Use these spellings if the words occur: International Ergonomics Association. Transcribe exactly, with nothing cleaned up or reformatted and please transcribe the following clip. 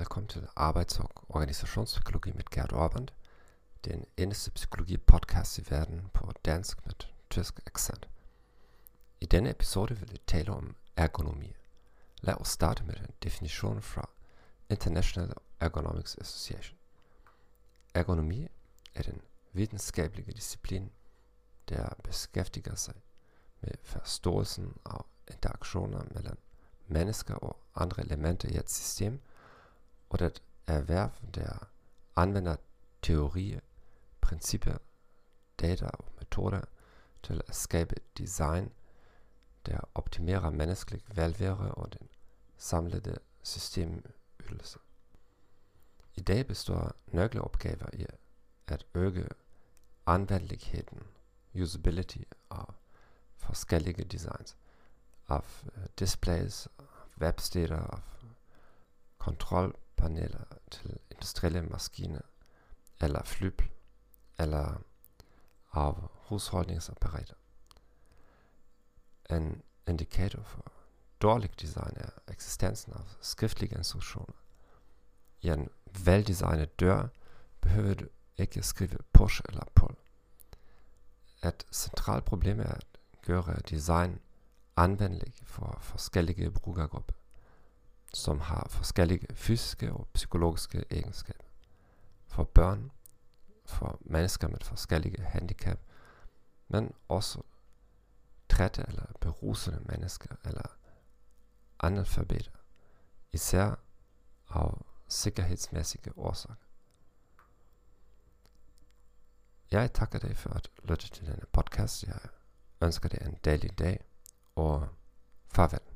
Velkommen til Arbejds- og Organisationspsykologi med Gerhard Ohrband. Den eneste psykologi-podcast i verden på dansk med tysk accent. I denne episode vil jeg tale om ergonomi. Lad os starte med en definition fra International Ergonomics Association. Ergonomi er den videnskabelige disciplin, der beskæftiger sig med forståelsen af interaktioner mellem mennesker og andre elementer i et system, og det erhverv, der anvender teorier, principper, data og metoder til at skabe design, der optimerer menneskelig velvære og den samlede systemydelse. I dag består nøgleopgaver i at øge anvendeligheden, usability og forskellige designs, af displays, af websteder, af kontrolpaneler til industrielle maskiner, eller flypl, eller af husholdningsapparater. En indikator for dårlig design er eksistensen af skriftlige instruktioner. I en veldesignet dør behøver du ikke skrive push eller pull. Et centralt problem er at gøre design anvendelig for forskellige brugergrupper, som har forskellige fysiske og psykologiske egenskaber. For børn, for mennesker med forskellige handicap, men også trætte eller berusede mennesker eller analfabeter, især af sikkerhedsmæssige årsager. Jeg takker dig for at lytte til denne podcast. Jeg ønsker dig en dejlig dag og farvel.